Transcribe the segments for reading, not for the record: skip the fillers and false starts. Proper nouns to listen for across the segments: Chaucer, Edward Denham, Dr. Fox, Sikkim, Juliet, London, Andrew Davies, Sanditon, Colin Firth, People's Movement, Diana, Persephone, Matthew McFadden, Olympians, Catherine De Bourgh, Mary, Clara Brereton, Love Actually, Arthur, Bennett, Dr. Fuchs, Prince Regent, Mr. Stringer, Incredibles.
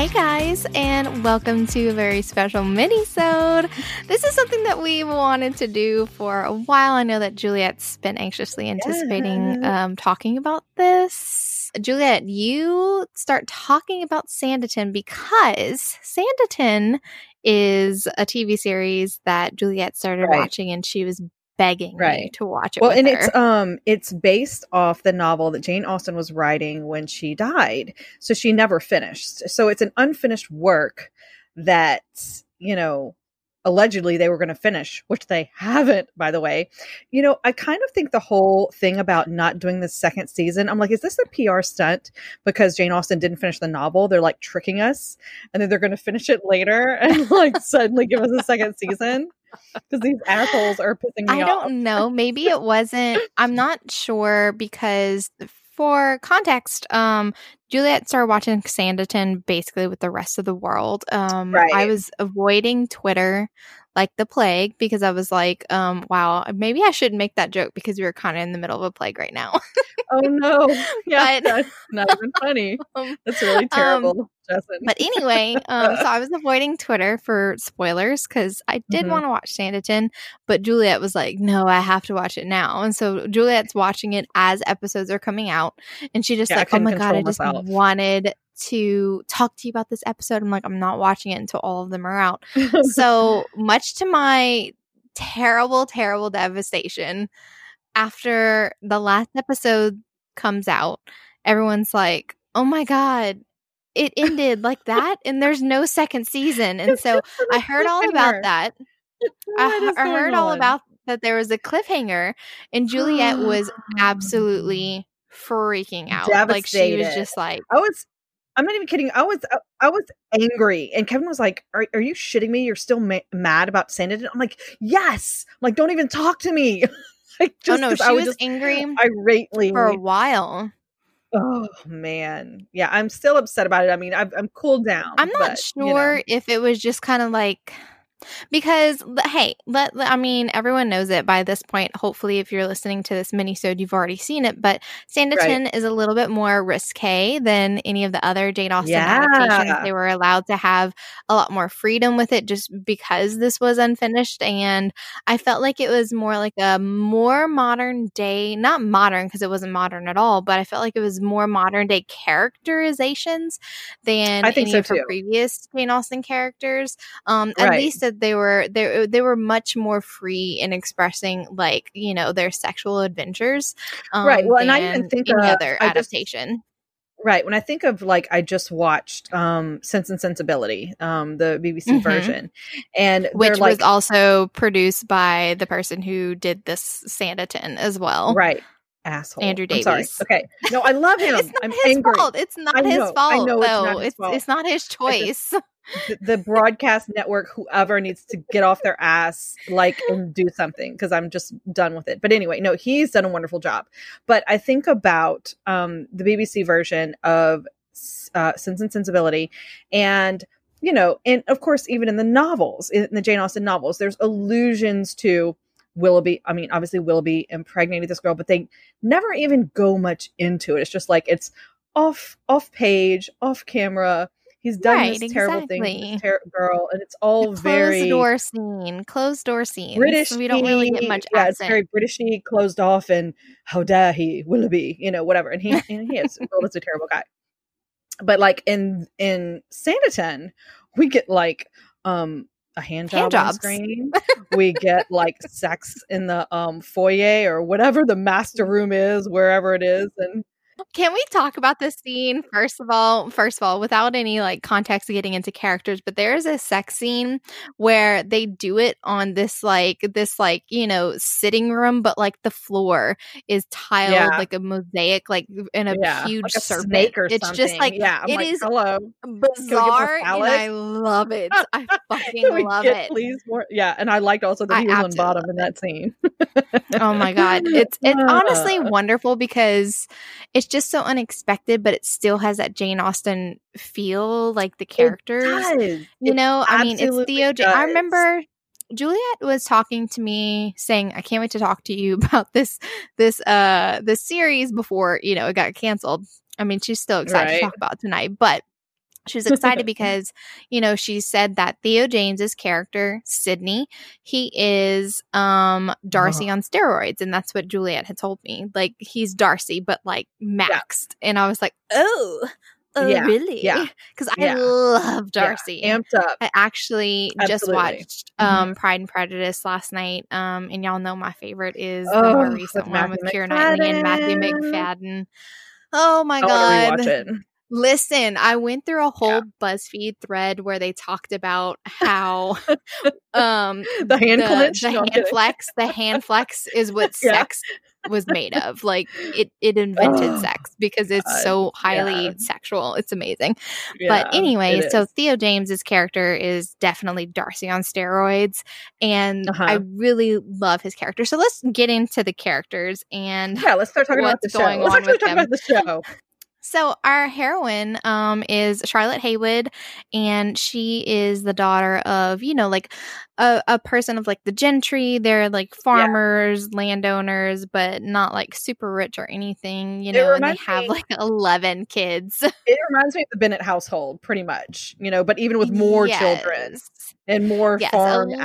Hey guys, and welcome to a very special mini-sode. This is something that we wanted to do for a while. I know that Juliet's been anxiously anticipating talking about this. Juliet, you start talking about Sanditon because Sanditon is a TV series that Juliet started watching, and she was begging me to watch it. Well, and it's based off the novel that Jane Austen was writing when she died, so she never finished. So it's an unfinished work that, you know, allegedly they were going to finish, which they haven't, by the way. You know, I kind of think the whole thing about not doing the second season, I'm like, is this a PR stunt because Jane Austen didn't finish the novel? They're like tricking us, and then they're going to finish it later and like suddenly give us a second season. Because these assholes are pissing me off. I don't know. Maybe it wasn't. I'm not sure, because for context, Juliet started watching Sanditon basically with the rest of the world. I was avoiding Twitter like the plague because I was like, wow, maybe I should make that joke because we were kind of in the middle of a plague right now. Oh, no. Yeah, but that's not even funny. That's really terrible. But anyway, so I was avoiding Twitter for spoilers because I did want to watch Sanditon, but Juliet was like, no, I have to watch it now. And so Juliet's watching it as episodes are coming out. And she just like, oh my God, I just wanted to talk to you about this episode. I'm like, I'm not watching it until all of them are out. So much to my terrible, terrible devastation, after the last episode comes out, everyone's like, oh my God, it ended like that, and there's no second season. And so I heard all about that. I heard all about that there was a cliffhanger, and Juliet was absolutely freaking out. Devastated. Like, she was just like, I'm not even kidding. I was angry, and Kevin was like, "Are you shitting me? You're still mad about Sanditon?" I'm like, "Yes." I'm like, "Don't even talk to me." Like, just, she was angry irately for a while. Oh man, yeah, I'm still upset about it. I mean, I'm cooled down. I'm not sure if it was just kind of like, because hey, I mean, everyone knows it by this point. Hopefully, if you're listening to this minisode, you've already seen it. But Sanditon is a little bit more risque than any of the other Jane Austen adaptations. They were allowed to have a lot more freedom with it, just because this was unfinished. And I felt like it was more like a more modern day, not modern because it wasn't modern at all, but I felt like it was more modern day characterizations than any of her previous Jane Austen characters. At least that they were much more free in expressing, like, you know, their sexual adventures. Well, and I even think any other adaptation. When I think of, like, I just watched Sense and Sensibility, the BBC version, and which was also produced by the person who did this Sanditon as well, right? Asshole, Andrew Davies. I'm sorry. Okay, no, I love him. I'm angry. It's not his fault. It's not his choice. The broadcast network, whoever, needs to get off their ass, like, and do something, because I'm just done with it. But anyway, no, he's done a wonderful job. But I think about the BBC version of Sense and Sensibility, and, you know, and of course, even in the novels, in the Jane Austen novels, there's allusions to Willoughby. I mean, obviously Willoughby impregnated this girl, but they never even go much into it. It's just like, it's off page, off camera. He's done this terrible thing to this girl, and it's all closed door scene. British. We don't really get much accent. It's very Britishy, closed off, and how dare he, Willoughby, you know, whatever. And he is a terrible guy. But like in Sanditon, we get like a hand job on screen. We get like sex in the foyer or whatever the master room is, wherever it is, and. Can we talk about this scene first of all, without any like context getting into characters, but there's a sex scene where they do it on this you know, sitting room, but like the floor is tiled like a mosaic, like in a huge like a serpent. Snake or it's something. Just like it like, is hello. Bizarre, and I love it. I fucking love it. Please more? Yeah, and I liked also that he was on bottom in that scene. Oh my God. It's honestly wonderful because it's just so unexpected, but it still has that Jane Austen feel, like the characters. It does. You know, I mean, it's Theo James. I remember Juliet was talking to me saying, I can't wait to talk to you about this series before, you know, it got canceled. I mean, she's still excited to talk about tonight, but She was excited because, you know, she said that Theo James's character, Sydney, he is Darcy on steroids. And that's what Juliet had told me. Like, he's Darcy, but like maxed. Yeah. And I was like, oh, really? Yeah. Because I love Darcy. Yeah. Amped up. I actually just watched Pride and Prejudice last night. And y'all know my favorite is the more recent one with Keira Knightley and Matthew McFadden. Oh, my God. I want to rewatch it. Listen, I went through a whole BuzzFeed thread where they talked about how the hand flex is what sex was made of. Like it invented sex because it's so highly sexual. It's amazing. Yeah, but anyway, so Theo James's character is definitely Darcy on steroids, and I really love his character. So let's get into the characters and let's start talking about the show. So our heroine is Charlotte Haywood, and she is the daughter of, you know, like a person of like the gentry. They're like farmers, landowners, but not like super rich or anything, you know, and they have like 11 kids. It reminds me of the Bennett household pretty much, you know, but even with more children and more farm 11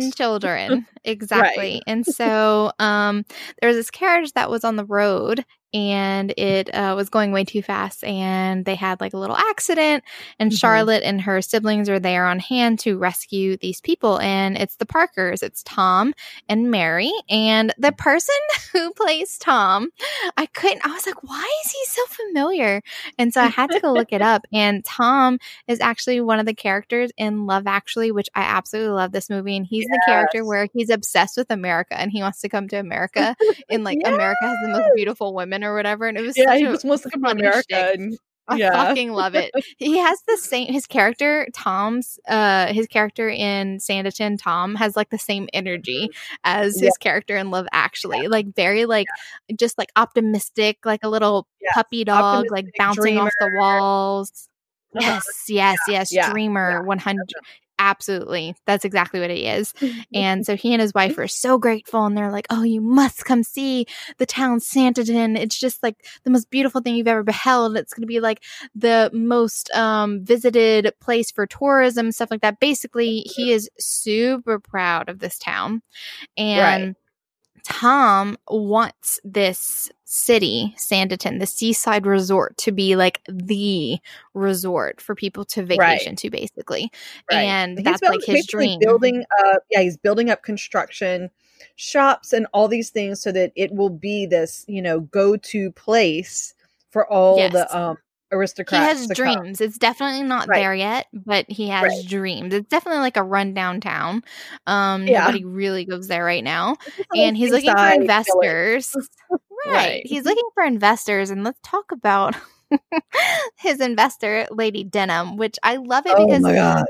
aspect. Children. Exactly. Right. And so there was this carriage that was on the road, and it was going way too fast, and they had like a little accident, and Charlotte and her siblings are there on hand to rescue these people. And it's the Parkers. It's Tom and Mary. And the person who plays Tom, I was like, why is he so familiar? And so I had to go look it up. And Tom is actually one of the characters in Love Actually, which I absolutely love this movie. And he's the character where he's obsessed with America, and he wants to come to America, and like America has the most beautiful women or whatever, and it was he just wants to come to America. And, I fucking love it. He has the same. His character, Tom's, his character in Sanditon, Tom has like the same energy as his character in Love Actually. Like very like just like optimistic, like a little puppy dog, optimistic, like bouncing off the walls. Yes, dreamer, 100. Absolutely. That's exactly what he is. And so he and his wife are so grateful, and they're like, oh, you must come see the town Sanditon. It's just like the most beautiful thing you've ever beheld. It's going to be like the most visited place for tourism, stuff like that. Basically, he is super proud of this town. And Tom wants this city, Sanditon, the seaside resort, to be like the resort for people to vacation to, basically. And that's like his dream. He's building up construction, shops, and all these things so that it will be this, you know, go-to place for all the aristocrats. He has dreams. It's definitely not there yet, but he has dreams. It's definitely like a rundown town. Nobody really goes there right now. And he's looking for investors. Right. He's looking for investors, and let's talk about his investor, Lady Denham, which I love it because my God.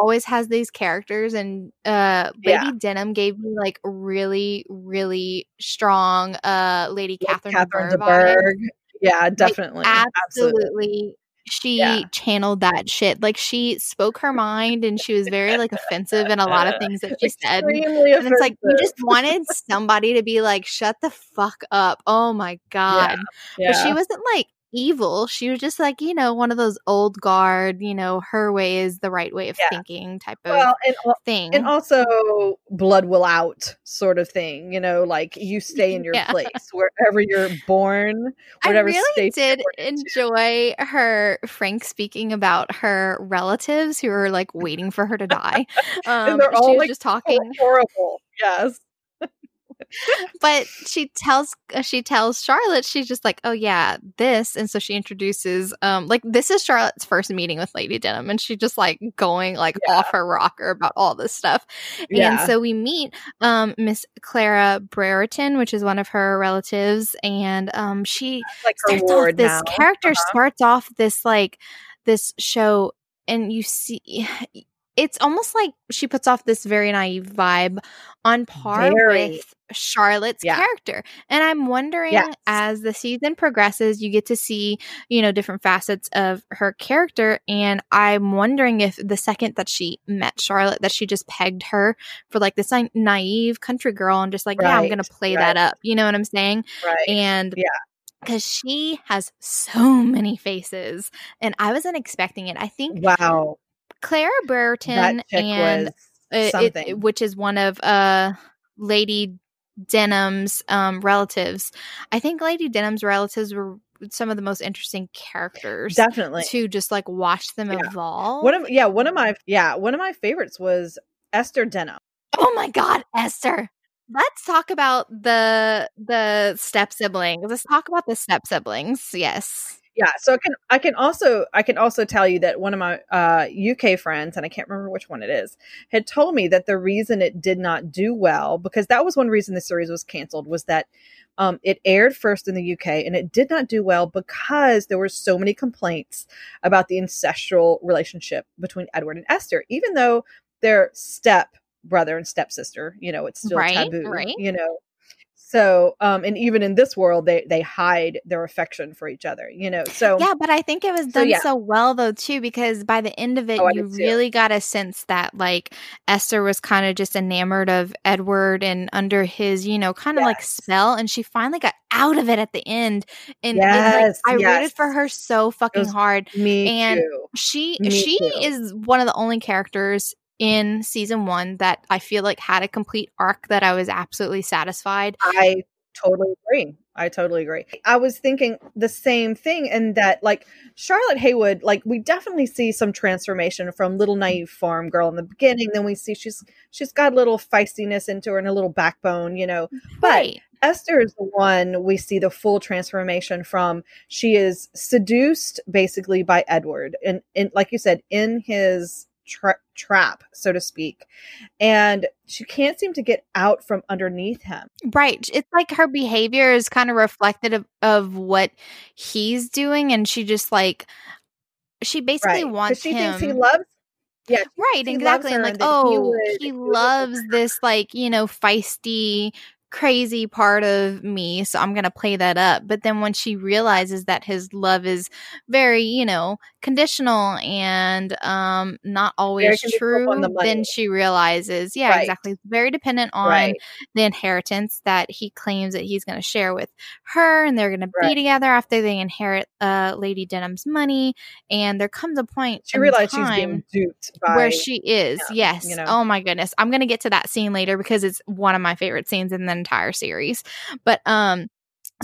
Always has these characters, and Lady Denham gave me like really, really strong Lady Catherine de Bourgh. Yeah, definitely. Like, absolutely. She channeled that shit. Like, she spoke her mind, and she was very like offensive in a lot of things that she said. And it's like, you just wanted somebody to be like, shut the fuck up. Oh my God. Yeah. But she wasn't like evil. She was just like, you know, one of those old guard, you know, her way is the right way of thinking type of thing. And also blood will out sort of thing, you know, like you stay in your place wherever you're born, whatever state. I really did enjoy her, Frank, speaking about her relatives who are like waiting for her to die. And they're all like just talking. Horrible. Yes. But she tells Charlotte, she's just like, oh yeah, this. And so she introduces, like, this is Charlotte's first meeting with Lady Denham, and she just like going like off her rocker about all this stuff. And so we meet Miss Clara Brereton, which is one of her relatives, and she like starts off this character starts off this like this show, and you see. It's almost like she puts off this very naive vibe on par with Charlotte's character. And I'm wondering, as the season progresses, you get to see, you know, different facets of her character. And I'm wondering if the second that she met Charlotte, that she just pegged her for like this naive country girl and just like, I'm going to play that up. You know what I'm saying? Right. And because she has so many faces, and I wasn't expecting it. I think wow, Clara Brereton and which is one of Lady Denham's relatives. I think Lady Denham's relatives were some of the most interesting characters, definitely, to just like watch them evolve. One of my favorites was Esther Denham. Oh my God, Esther. Let's talk about the step siblings. Let's talk about the step siblings. Yes. Yeah. So I can also tell you that one of my UK friends, and I can't remember which one it is, had told me that the reason it did not do well, because that was one reason the series was canceled, was that it aired first in the UK and it did not do well because there were so many complaints about the ancestral relationship between Edward and Esther, even though their step brother and stepsister, it's still taboo, So, and even in this world, they hide their affection for each other, so. Yeah, but I think it was done so well though, too, because by the end of it, you really got a sense that like Esther was kind of just enamored of Edward and under his, kind of like spell. And she finally got out of it at the end. And, I rooted for her so fucking hard. She is one of the only characters in season one that I feel like had a complete arc that I was absolutely satisfied. I totally agree. I was thinking the same thing, and that like Charlotte Haywood, like we definitely see some transformation from little naive farm girl in the beginning. Then we see she's got a little feistiness into her and a little backbone, Right. But Esther is the one we see the full transformation from. She is seduced basically by Edward, and like you said, in his trap, so to speak, and she can't seem to get out from underneath him. Right. It's like her behavior is kind of reflective of what he's doing, and she just like she basically wants him. She thinks he loves. Yeah. Right. Exactly. And like, he loves this like feisty, crazy part of me, so I'm gonna play that up. But then when she realizes that his love is very conditional and not always true, then she realizes exactly, very dependent on the inheritance that he claims that he's going to share with her, and they're going to be together after they inherit Lady Denham's money. And there comes a point she realizes she's being duped by where she is oh my goodness, I'm gonna get to that scene later because it's one of my favorite scenes in the entire series. But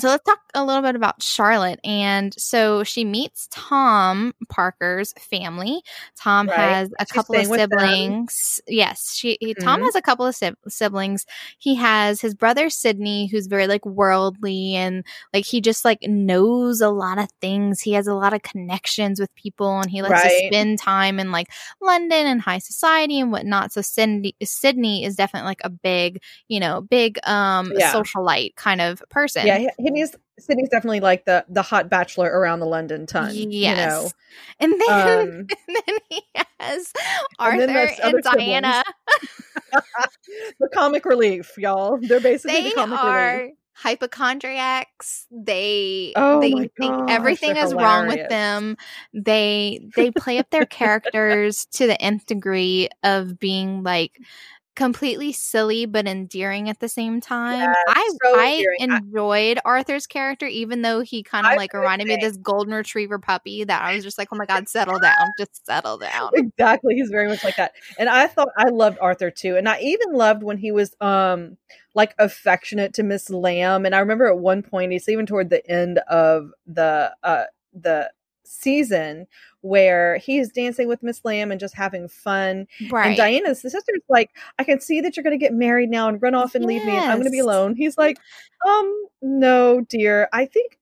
so let's talk a little bit about Charlotte. And so she meets Tom Parker's family. Tom has a couple of siblings. Yes, Tom has a couple of siblings. He has his brother Sydney, who's very like worldly and like he just like knows a lot of things. He has a lot of connections with people, and he likes to spend time in like London and high society and whatnot. So Sydney is definitely like a big socialite kind of person. Yeah. Sydney's definitely like the hot bachelor around the London ton. Yes. And then he has Arthur and Diana. The comic relief, y'all. They're basically the comic relief. Hypochondriacs. They think everything is wrong with them. They play up their characters to the nth degree of being like completely silly but endearing at the same time. Yes, I enjoyed Arthur's character, even though he kind of like reminded me of this golden retriever puppy that I was just like, oh my God, settle down. Just settle down. Exactly. He's very much like that. And I loved Arthur too. And I even loved when he was like affectionate to Miss Lamb. And I remember at one point, it's even toward the end of the season, where he is dancing with Miss Lamb and just having fun. Right. And Diana's the sister's like, I can see that you're going to get married now and run off and leave me, and I'm going to be alone. He's like, no, dear. I think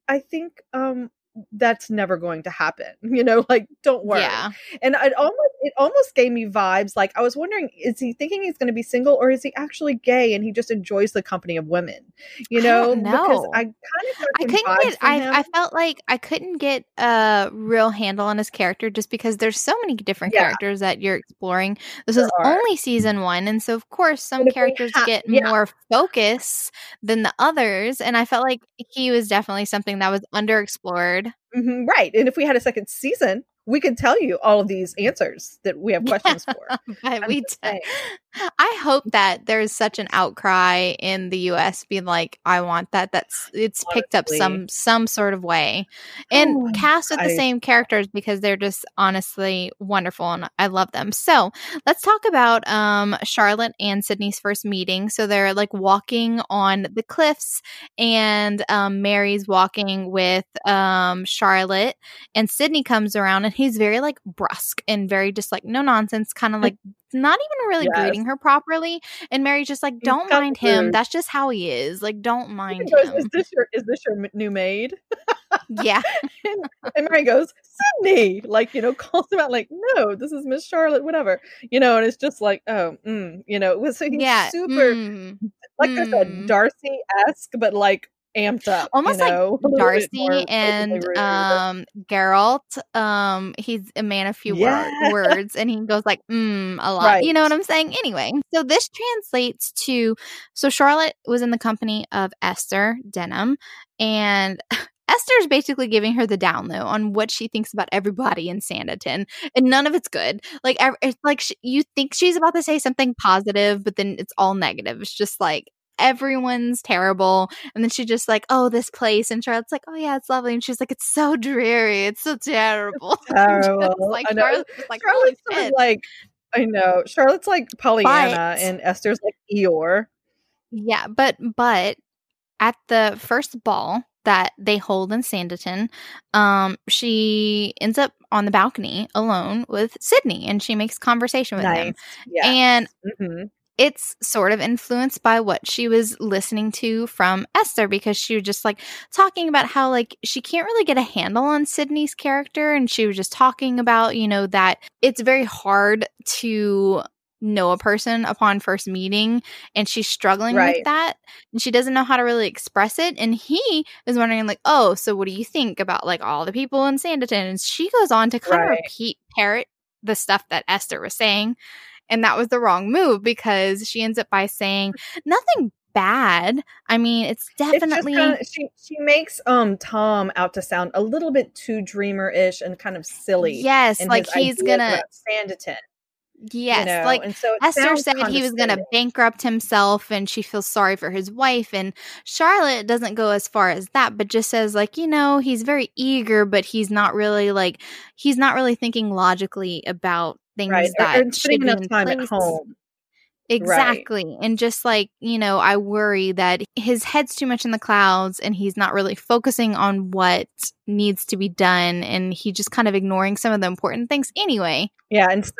that's never going to happen. Like, don't worry. Yeah. And it almost gave me vibes. Like, I was wondering, is he thinking he's going to be single, or is he actually gay and he just enjoys the company of women? Because I felt like I couldn't get a real handle on his character just because there's so many different characters that you're exploring. This is only season one. And so of course some characters get more focus than the others. And I felt like he was definitely something that was underexplored. Mm-hmm, right. And if we had a second season, we could tell you all of these answers that we have questions for. But we I hope that there's such an outcry in the US being like, I want that. It's picked up some sort of way. And cast with the same characters because they're just honestly wonderful and I love them. So let's talk about Charlotte and Sydney's first meeting. So they're like walking on the cliffs and Mary's walking with Charlotte, and Sydney comes around and he's very like brusque and very just like no nonsense, kind of like not even really greeting her properly. And Mary's just like, don't mind him. That's just how he is. Like, don't mind him. Is this your new maid? Yeah. and Mary goes, Sydney! Like, you know, calls him out like, no, this is Miss Charlotte, whatever. You know, and it's just like, it was super, like there's a Darcy-esque, but like, amped up, almost, you know? Like Darcy and Geralt. He's a man of few words, and he goes like a lot. Right. You know what I'm saying? Anyway, so this translates to Charlotte was in the company of Esther Denham, and Esther's basically giving her the down low on what she thinks about everybody in Sanditon, and none of it's good. Like it's like you think she's about to say something positive, but then it's all negative. It's just like, everyone's terrible. And then she just like, oh, this place. And Charlotte's like, oh yeah, it's lovely. And she's like, it's so dreary. It's so terrible. Like, I know. Charlotte's sort of like, I know. Charlotte's like Pollyanna and Esther's like Eeyore. Yeah, but at the first ball that they hold in Sanditon, she ends up on the balcony alone with Sydney and she makes conversation with him. Yeah. And it's sort of influenced by what she was listening to from Esther, because she was just like talking about how like she can't really get a handle on Sydney's character. And she was just talking about, you know, that it's very hard to know a person upon first meeting, and she's struggling with that, and she doesn't know how to really express it. And he is wondering like, oh, so what do you think about like all the people in Sanditon? And she goes on to kind of parrot the stuff that Esther was saying. And that was the wrong move, because she ends up by saying nothing bad. I mean, it's definitely she makes Tom out to sound a little bit too dreamer-ish and kind of silly. Yes, like he's gonna Sanditon. Yes, you know? Like, and so Esther said he was going to bankrupt himself, and she feels sorry for his wife. And Charlotte doesn't go as far as that, but just says like, you know, he's very eager, but he's not really thinking logically about things that or should be enough time at home. Exactly. Right. And just like, you know, I worry that his head's too much in the clouds and he's not really focusing on what needs to be done. And he just kind of ignoring some of the important things anyway. Yeah. And so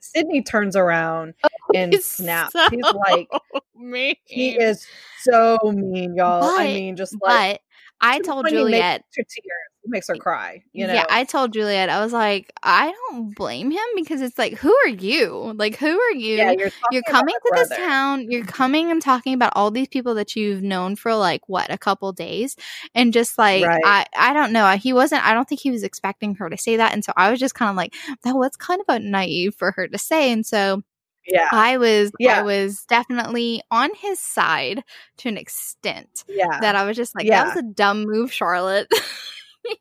Sydney turns around and snaps. He's like, mean. He is so mean, y'all. But, I mean, just like. I told Juliet. It makes her cry. You know? Yeah, I told Juliet. I was like, I don't blame him, because it's like, who are you? Like, who are you? Yeah, you're coming to this town. You're coming and talking about all these people that you've known for like, what, a couple days? And just like, I don't know. I don't think he was expecting her to say that. And so I was just kind of like, that was kind of naive for her to say. And so. Yeah, I was definitely on his side to an extent. Yeah, that I was just like, that was a dumb move, Charlotte.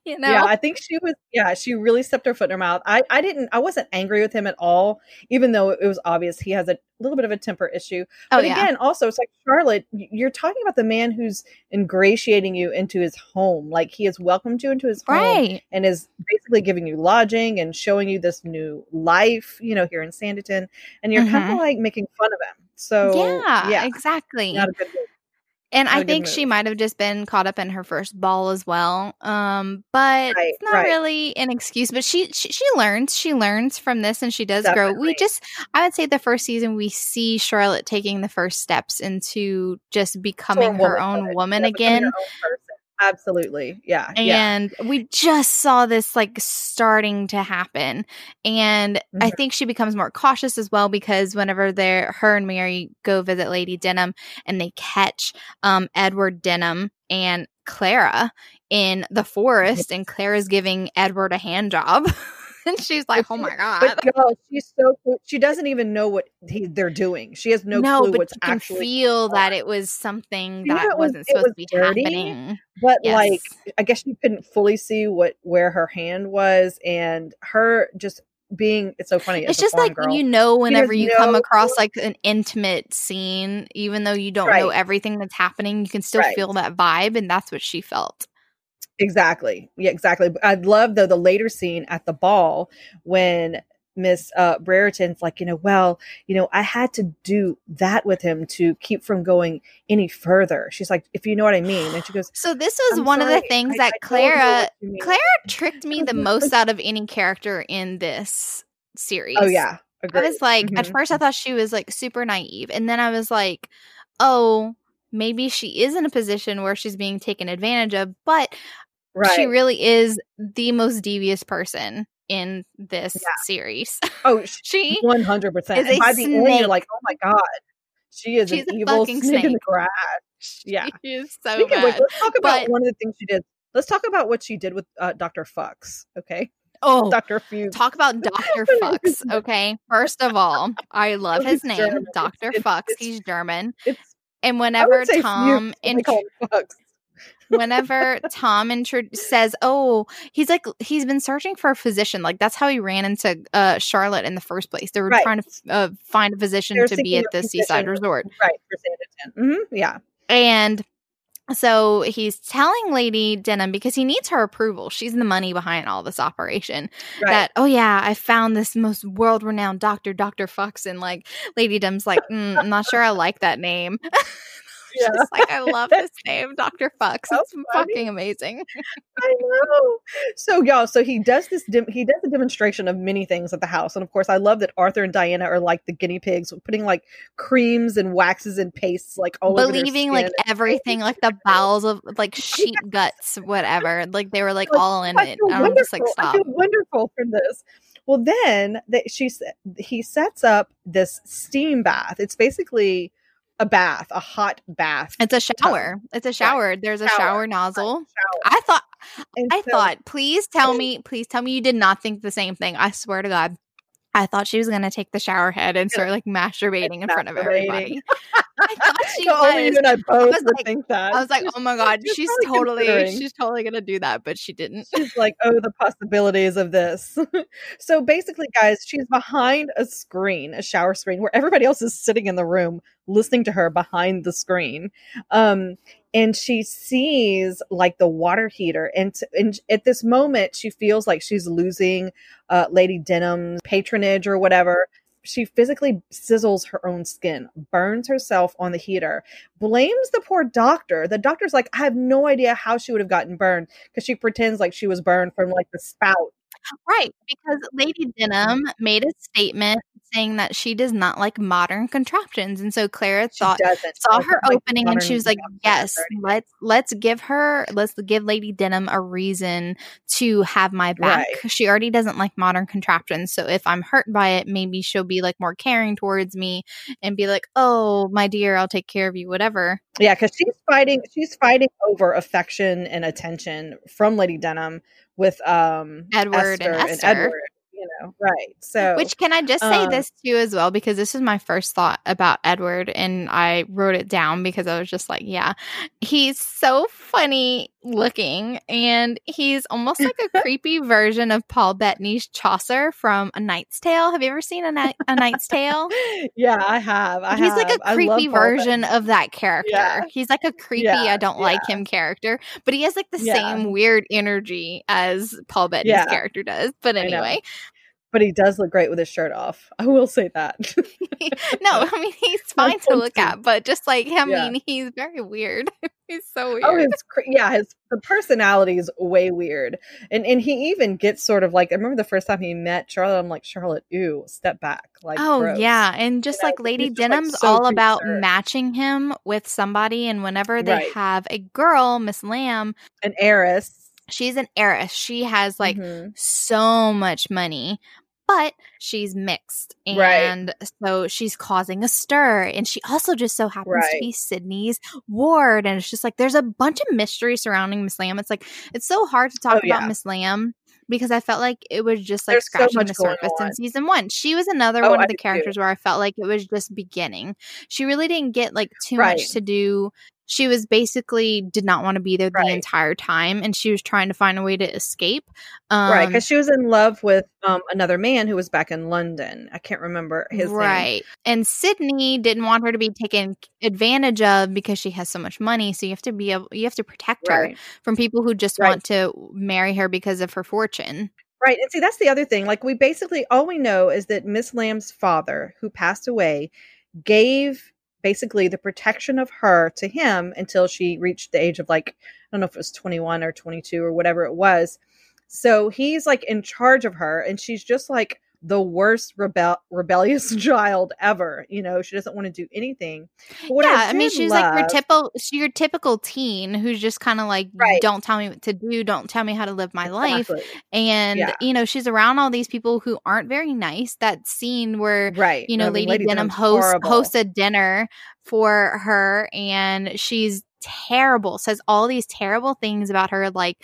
You know? Yeah, I think she was. Yeah, she really stepped her foot in her mouth. I wasn't angry with him at all, even though it was obvious he has a little bit of a temper issue. But again, also it's like, Charlotte, you're talking about the man who's ingratiating you into his home. Like, he has welcomed you into his home and is basically giving you lodging and showing you this new life, you know, here in Sanditon, and you're kind of like making fun of him. So yeah, exactly. Not a good thing. And I think she might have just been caught up in her first ball as well. But it's not really an excuse. But she learns. She learns from this, and she does grow. I would say the first season we see Charlotte taking the first steps into just becoming her own woman again. Absolutely. Yeah. And we just saw this like starting to happen. And I think she becomes more cautious as well, because whenever her and Mary go visit Lady Denham and they catch Edward Denham and Clara in the forest, and Clara's giving Edward a hand job. And she's like, oh my God. But no, she's so cool. She doesn't even know what they're doing. She has no clue what's actually. Feel that it was something that wasn't supposed to be happening. But like, I guess she couldn't fully see where her hand was, and her just being, it's so funny. It's just like, girl, you know, whenever you come across like an intimate scene, even though you don't know everything that's happening, you can still feel that vibe. And that's what she felt. Exactly. Yeah, exactly. I'd love, though, the later scene at the ball when Miss Brereton's like, I had to do that with him to keep from going any further. She's like, if you know what I mean. And she goes, so this was one of the things that Clara tricked me the most out of any character in this series. Oh, yeah. Agreed. I was like, at first I thought she was like super naive. And then I was like, oh, maybe she is in a position where she's being taken advantage of. But she really is the most devious person in this series. Oh, she 100%. And by the end, you're like, oh my God, she's an evil snake in the grass. Yeah, she is so bad. Let's talk about one of the things she did. Let's talk about what she did with Dr. Fox. Okay. Oh, Dr. Fuchs. Talk about Dr. Fox. Okay. First of all, I love his name, German. Dr. Fox. He's German. And whenever Tom and Fox. Whenever Tom says, oh, he's like, he's been searching for a physician. Like, that's how he ran into Charlotte in the first place. They were trying to find a physician to be at the seaside resort. Right. For Sanditon. Mm-hmm. Yeah. And so he's telling Lady Denham, because he needs her approval. She's the money behind all this operation. Right. That, oh, yeah, I found this most world-renowned doctor, Dr. Fox. And, like, Lady Denham's like, I'm not sure I like that name. Yeah. Just like, I love this name, Dr. Fox. It's so fucking amazing. I know. So, y'all, he does this. He does a demonstration of many things at the house, and of course, I love that Arthur and Diana are like the guinea pigs, putting like creams and waxes and pastes like all believing over their skin, like everything, like the bowels of like sheep guts, whatever. Like they were like all in it. I'm just like, stop. I feel wonderful from this. Well, then he sets up this steam bath. It's basically a hot bath. It's a shower. It's a shower. Right. There's a shower nozzle. Shower. I thought, please tell me you did not think the same thing. I swear to God. I thought she was going to take the shower head and start like masturbating in front of everybody. I thought she was. I was like, oh my God, she's totally going to do that, but she didn't. She's like, oh, the possibilities of this. So basically, guys, she's behind a shower screen where everybody else is sitting in the room listening to her behind the screen. And she sees like the water heater. And at this moment, she feels like she's losing Lady Denham's patronage or whatever. She physically sizzles her own skin, burns herself on the heater, blames the poor doctor. The doctor's like, I have no idea how she would have gotten burned, because she pretends like she was burned from like the spout. Right. Because Lady Denham made a statement saying that she does not like modern contraptions. And so Clara saw her opening and she was like, yes, let's give Lady Denham a reason to have my back. Right. She already doesn't like modern contraptions. So if I'm hurt by it, maybe she'll be like more caring towards me and be like, oh, my dear, I'll take care of you, whatever. Yeah, because she's fighting over affection and attention from Lady Denham with Edward and Esther. You know, right. So, which can I just say this too as well, because this is my first thought about Edward, and I wrote it down because I was just like, yeah, he's so funny looking, and he's almost like a creepy version of Paul Bettany's Chaucer from A Knight's Tale. Have you ever seen A Knight's Tale? Yeah, I have. He's like a creepy version of that character. Yeah. He's like a creepy, I don't like him character, but he has like the same weird energy as Paul Bettany's character does. But anyway. But he does look great with his shirt off. I will say that. He's fine to look at, but just like, he's very weird. He's so weird. Oh, his personality is way weird. And he even gets sort of like, I remember the first time he met Charlotte, I'm like, Charlotte, ew, step back. Like, oh, gross. Yeah. And just like Lady Denham's like, so all about matching him with somebody. And whenever they have a girl, Miss Lamb. An heiress. She's an heiress. She has like so much money, but she's mixed. And so she's causing a stir. And she also just so happens to be Sydney's ward. And it's just like there's a bunch of mystery surrounding Miss Lamb. It's like it's so hard to talk about Miss Lamb, because I felt like it was just like there's scratching the surface in season one. She was another one of the characters where I felt like it was just beginning. She really didn't get like too much to do she was basically did not want to be there the entire time, and she was trying to find a way to escape. Right, because she was in love with another man who was back in London. I can't remember his name. Right, and Sydney didn't want her to be taken advantage of because she has so much money. So you have to be able, you have to protect her from people who just want to marry her because of her fortune. Right, and see, that's the other thing. Like, we basically all we know is that Miss Lamb's father, who passed away, gave basically the protection of her to him until she reached the age of, like, I don't know if it was 21 or 22 or whatever it was. So he's like in charge of her, and she's just like the worst rebellious child ever. You know, she doesn't want to do anything. I mean, she's like your typical teen who's just kind of like, don't tell me what to do. Don't tell me how to live my life. And, you know, she's around all these people who aren't very nice. That scene where, you know, I mean, Lady Denham hosts a dinner for her, and she's terrible, says all these terrible things about her, like,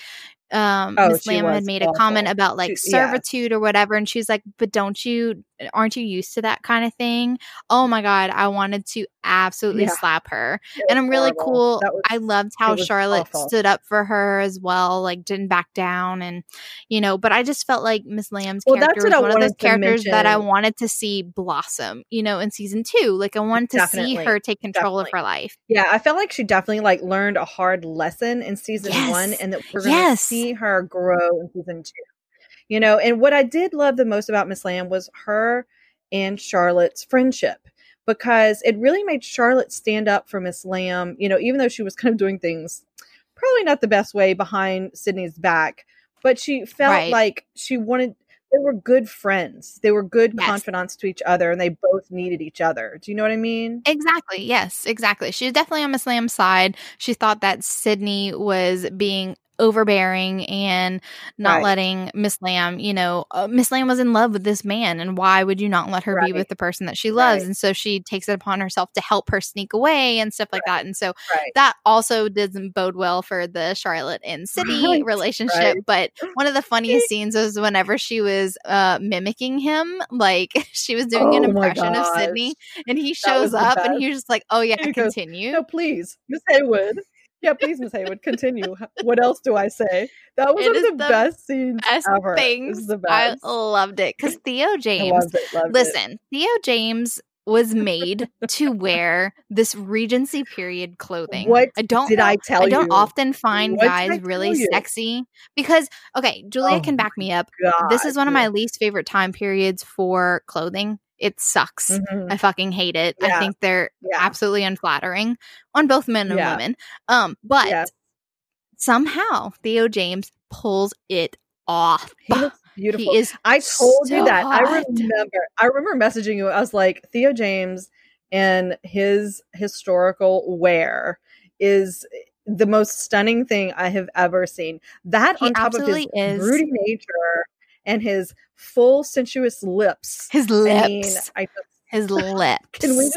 Miss Lamb had made a comment about like servitude or whatever, and she's like, but aren't you used to that kind of thing? Oh my God, I wanted to absolutely slap her. And I'm really cool. I loved how Charlotte stood up for her as well, like didn't back down, and you know, but I just felt like Miss Lamb's character was one of those characters that I wanted to see blossom, you know, in season 2. Like I wanted to see her take control of her life. Yeah, I felt like she definitely like learned a hard lesson in season 1, and that we're gonna see her grow in season 2, you know. And what I did love the most about Miss Lamb was her and Charlotte's friendship, because it really made Charlotte stand up for Miss Lamb, you know, even though she was kind of doing things probably not the best way behind Sydney's back, but she felt like she wanted, they were good friends. They were good confidants to each other, and they both needed each other. Do you know what I mean? Exactly. Yes, exactly. She was definitely on Miss Lamb's side. She thought that Sydney was being overbearing and not letting Miss Lamb, you know, Miss Lamb was in love with this man, and why would you not let her be with the person that she loves? And so she takes it upon herself to help her sneak away and stuff like that. And so that also doesn't bode well for the Charlotte and Sydney relationship. But one of the funniest scenes was whenever she was mimicking him, like she was doing an impression of Sydney, and he shows up and he was just like, oh yeah, continue. Goes, no, please, Miss Haywood. Yeah, please, Miss Haywood, continue. What else do I say? That was one of the best scenes ever. I loved it. Because Theo James, Theo James was made to wear this Regency period clothing. I don't often find guys really sexy because, okay, Julia can back me up. God, this is one of my least favorite time periods for clothing. It sucks. Mm-hmm. I fucking hate it. Yeah. I think they're absolutely unflattering on both men and women. But somehow Theo James pulls it off. He looks beautiful. He is. I told you that. Hot. I remember messaging you. I was like, Theo James and his historical wear is the most stunning thing I have ever seen. That he on top of his broody nature and his full sensuous lips. His lips. I mean, his lips. Can we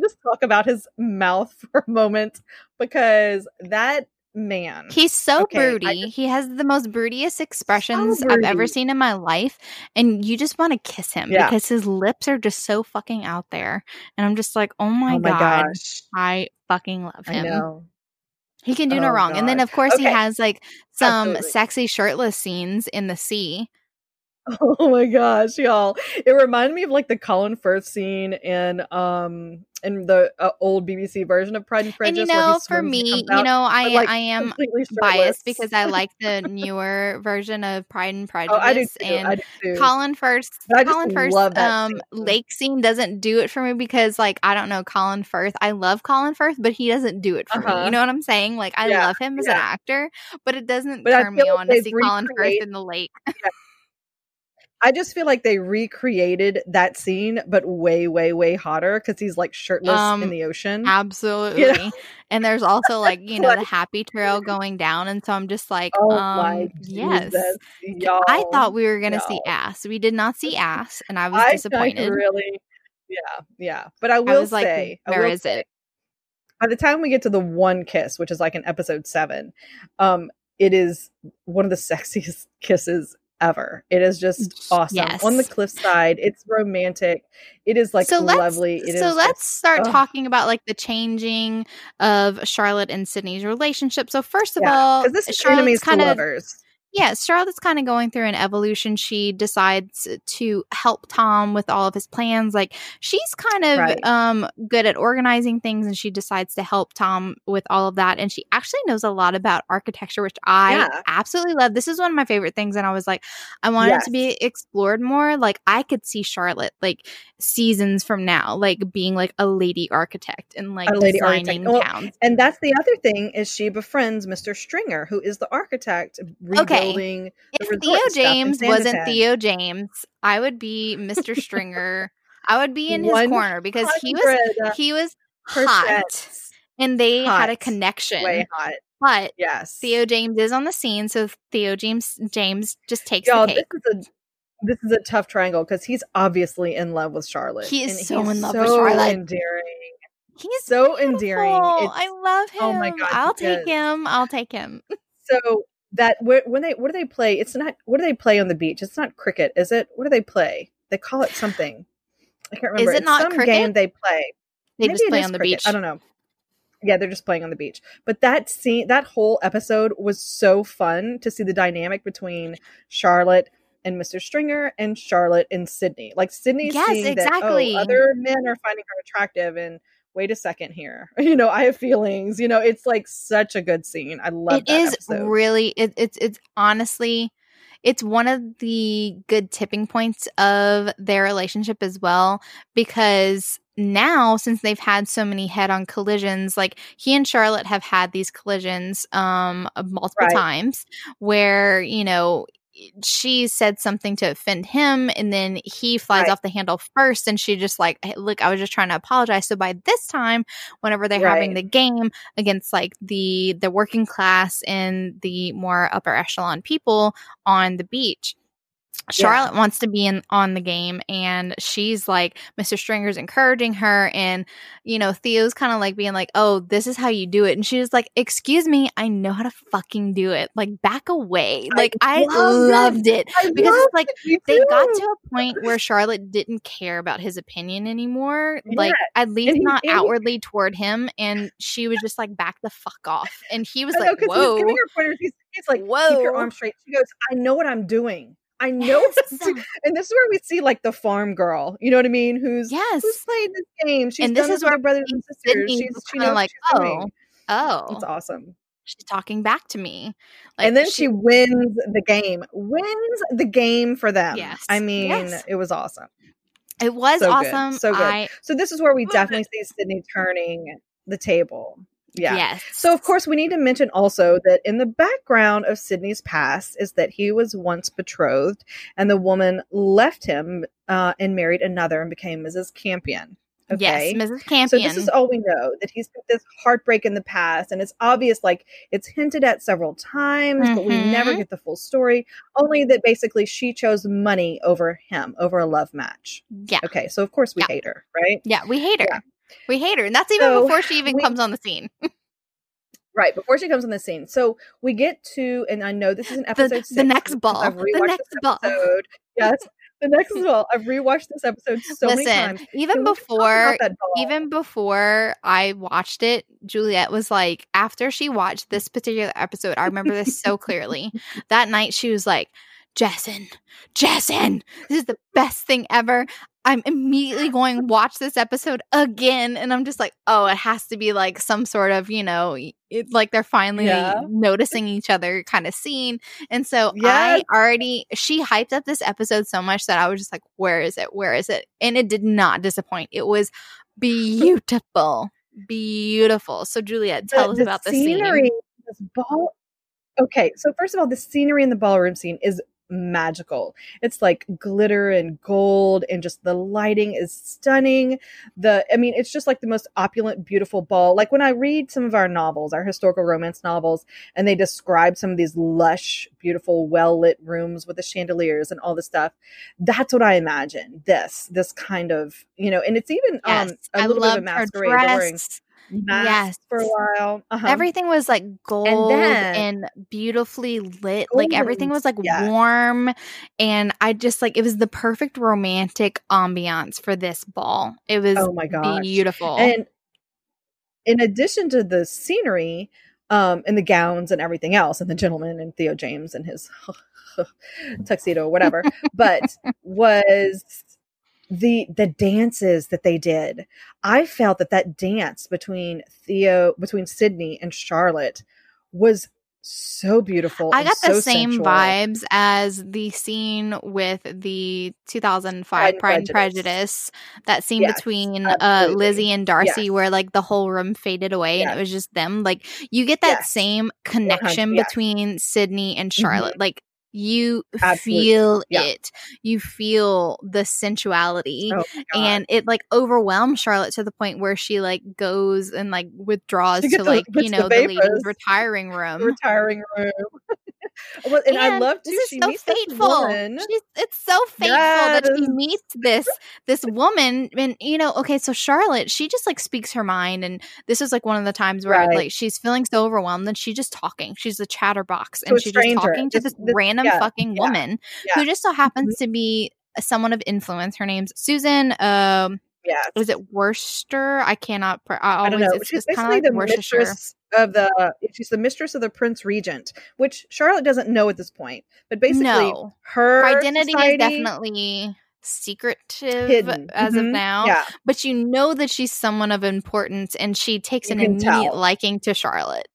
just talk about his mouth for a moment? Because that man. He's so broody. He has the most broodiest expressions I've ever seen in my life. And you just want to kiss him because his lips are just so fucking out there. And I'm just like, oh my gosh. I fucking love him. I know. He can do no wrong. God. And then, of course, he has like some sexy shirtless scenes in the sea. Oh my gosh, y'all. It reminded me of like the Colin Firth scene in the old BBC version of Pride and Prejudice. And you know, for me, you know, I am biased because I like the newer version of Pride and Prejudice. Oh, I do too. And I do too. Colin Firth's lake scene doesn't do it for me because, like, I don't know, Colin Firth. I love Colin Firth, but he doesn't do it for me. You know what I'm saying? Like, I love him as an actor, but it doesn't turn me on to see Colin Firth in the lake. I just feel like they recreated that scene, but way, way, way hotter because he's like shirtless in the ocean. Absolutely. You know? And there's also like, you know, the happy trail going down. And so I'm just like, yes. Y'all, I thought we were going to see ass. We did not see ass. And I was disappointed. Really, yeah. But I will say, by the time we get to the one kiss, which is like in episode 7, it is one of the sexiest kisses ever. It is just awesome. Yes. On the cliffside, it's romantic. It is like lovely. Let's start talking about like the changing of Charlotte and Sydney's relationship. So first of all, because this is enemies to lovers. Yeah, Charlotte's kind of going through an evolution. She decides to help Tom with all of his plans. Like, she's kind of good at organizing things, and she decides to help Tom with all of that. And she actually knows a lot about architecture, which I absolutely love. This is one of my favorite things. And I was like, I want it to be explored more. Like, I could see Charlotte, like, seasons from now, like, being, like, a lady architect and, like, designing towns. Well, and that's the other thing is she befriends Mr. Stringer, who is the architect. If Theo James wasn't Theo James, I would be Mr. Stringer. I would be in his corner because he was hot, and they had a connection. Way hot. But Theo James is on the scene, so Theo James just takes the cake. This is a tough triangle because he's obviously in love with Charlotte. He is so in love with Charlotte. He's so endearing. I love him. Oh my God, I'll take him. So. That when they what do they play on the beach? It's not cricket, is it? What do they play? They call it something. I can't remember. Is it not cricket? Some game they play. They just play on the beach. I don't know. Yeah, they're just playing on the beach. But that scene, that whole episode was so fun to see the dynamic between Charlotte and Mr. Stringer and Charlotte and Sydney. Like Sydney's seeing that other men are finding her attractive and. Wait a second here. You know, I have feelings. You know, it's like such a good scene. I love it. It is episode. Really, it's honestly, it's one of the good tipping points of their relationship as well, because now since they've had so many head-on collisions, like he and Charlotte have had these collisions multiple times where, you know, she said something to offend him, and then he flies off the handle first, and she just like, hey, look, I was just trying to apologize. So by this time, whenever they're having the game against like the working class and the more upper echelon people on the beach, Charlotte wants to be on the game, and she's like, Mr. Stringer's encouraging her, and you know, Theo's kind of like being like, oh, this is how you do it, and she's like, excuse me, I know how to fucking do it, like back away. Like I loved it because it's like they got to a point where Charlotte didn't care about his opinion anymore, like at least not outwardly toward him, and she was just like, back the fuck off, and he was like, whoa, he's like, whoa, keep your arms straight. She goes, I know what I'm doing. I know. And this is where we see like the farm girl, you know what I mean? Who's played this game. She's and this is where brothers and sisters. She's kind of like, oh, it's awesome. She's talking back to me. Like, and then she wins the game for them. Yes. I mean, it was awesome. It was so awesome. Good. So good. So this is where we definitely see Sydney turning the table. Yeah. Yes. So, of course, we need to mention also that in the background of Sydney's past is that he was once betrothed, and the woman left him and married another and became Mrs. Campion. Okay? Yes, Mrs. Campion. So this is all we know, that he's got this heartbreak in the past, and it's obvious, like, it's hinted at several times, but we never get the full story, only that basically she chose money over him, over a love match. Yeah. Okay, so, of course, we hate her, right? Yeah, we hate her. Yeah. We hate her. And that's even before she even comes on the scene. Right. Before she comes on the scene. So we get to, and I know this is an episode six. The next ball. I've rewatched this episode. Yes. The next ball. I've rewatched this episode so many times. Even before I watched it, Juliet was like, after she watched this particular episode, I remember this so clearly. That night she was like, Jessen, this is the best thing ever. I'm immediately going to watch this episode again. And I'm just like, oh, it has to be like some sort of, you know, like they're finally noticing each other kind of scene. And so she hyped up this episode so much that I was just like, where is it? And it did not disappoint. It was beautiful. So Juliet, tell us about the scenery. This ball. Okay. So first of all, the scenery in the ballroom scene is magical. It's like glitter and gold, and just the lighting is stunning. It's just like the most opulent, beautiful ball. Like when I read some of our novels, our historical romance novels, and they describe some of these lush, beautiful, well-lit rooms with the chandeliers and all this stuff, that's what I imagine. This kind of, you know, and it's even a little bit of a masquerade. Yes, for a while. Everything was like gold and beautifully lit. Golden. Like everything was like warm, and I just like it was the perfect romantic ambiance for this ball. It was beautiful. And in addition to the scenery, and the gowns and everything else, and the gentleman and Theo James and his tuxedo, whatever, but was the dances that they did. I felt that dance between Sydney and Charlotte was so beautiful. I got the same vibes as the scene with the 2005 Pride and Prejudice, that scene between Lizzie and Darcy, where like the whole room faded away and it was just them. Like you get that same connection between Sydney and Charlotte. Like you feel it. You feel the sensuality, and it like overwhelms Charlotte to the point where she like goes and like withdraws to like the ladies' retiring room. Well, and I love too. She meets this woman. It's so fateful that she meets this woman, and so Charlotte, she just like speaks her mind, and this is like one of the times where like she's feeling so overwhelmed that she's just talking. She's a chatterbox, and she's just talking to this random fucking woman who just so happens to be someone of influence. Her name's Susan. Was it Worcester? I cannot. I don't know. She's basically like the mistress of she's the mistress of the Prince Regent, which Charlotte doesn't know at this point. But basically, her identity is definitely secretive, hidden as of now. Yeah. But you know that she's someone of importance, and she takes an immediate liking to Charlotte.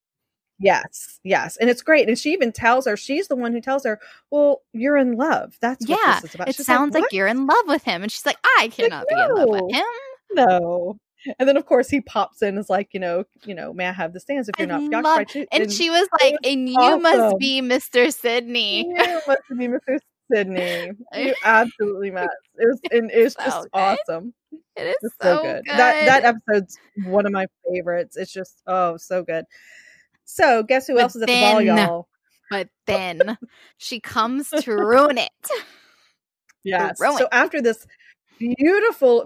Yes. And it's great. And she even tells her, she's the one who tells her, well, you're in love. That's what this is about. She's sounds like you're in love with him. And she's like, I cannot be in love with him. No. And then, of course, he pops in and is like, may I have this dance if you're not preoccupied? And she was like, and you must be Mr. Sydney. You must be Mr. Sydney. You absolutely must. It was just awesome. It is just so good. That episode's one of my favorites. It's just, so good. So guess who else is at the ball, y'all? But then she comes to ruin it. Yes. So after this beautiful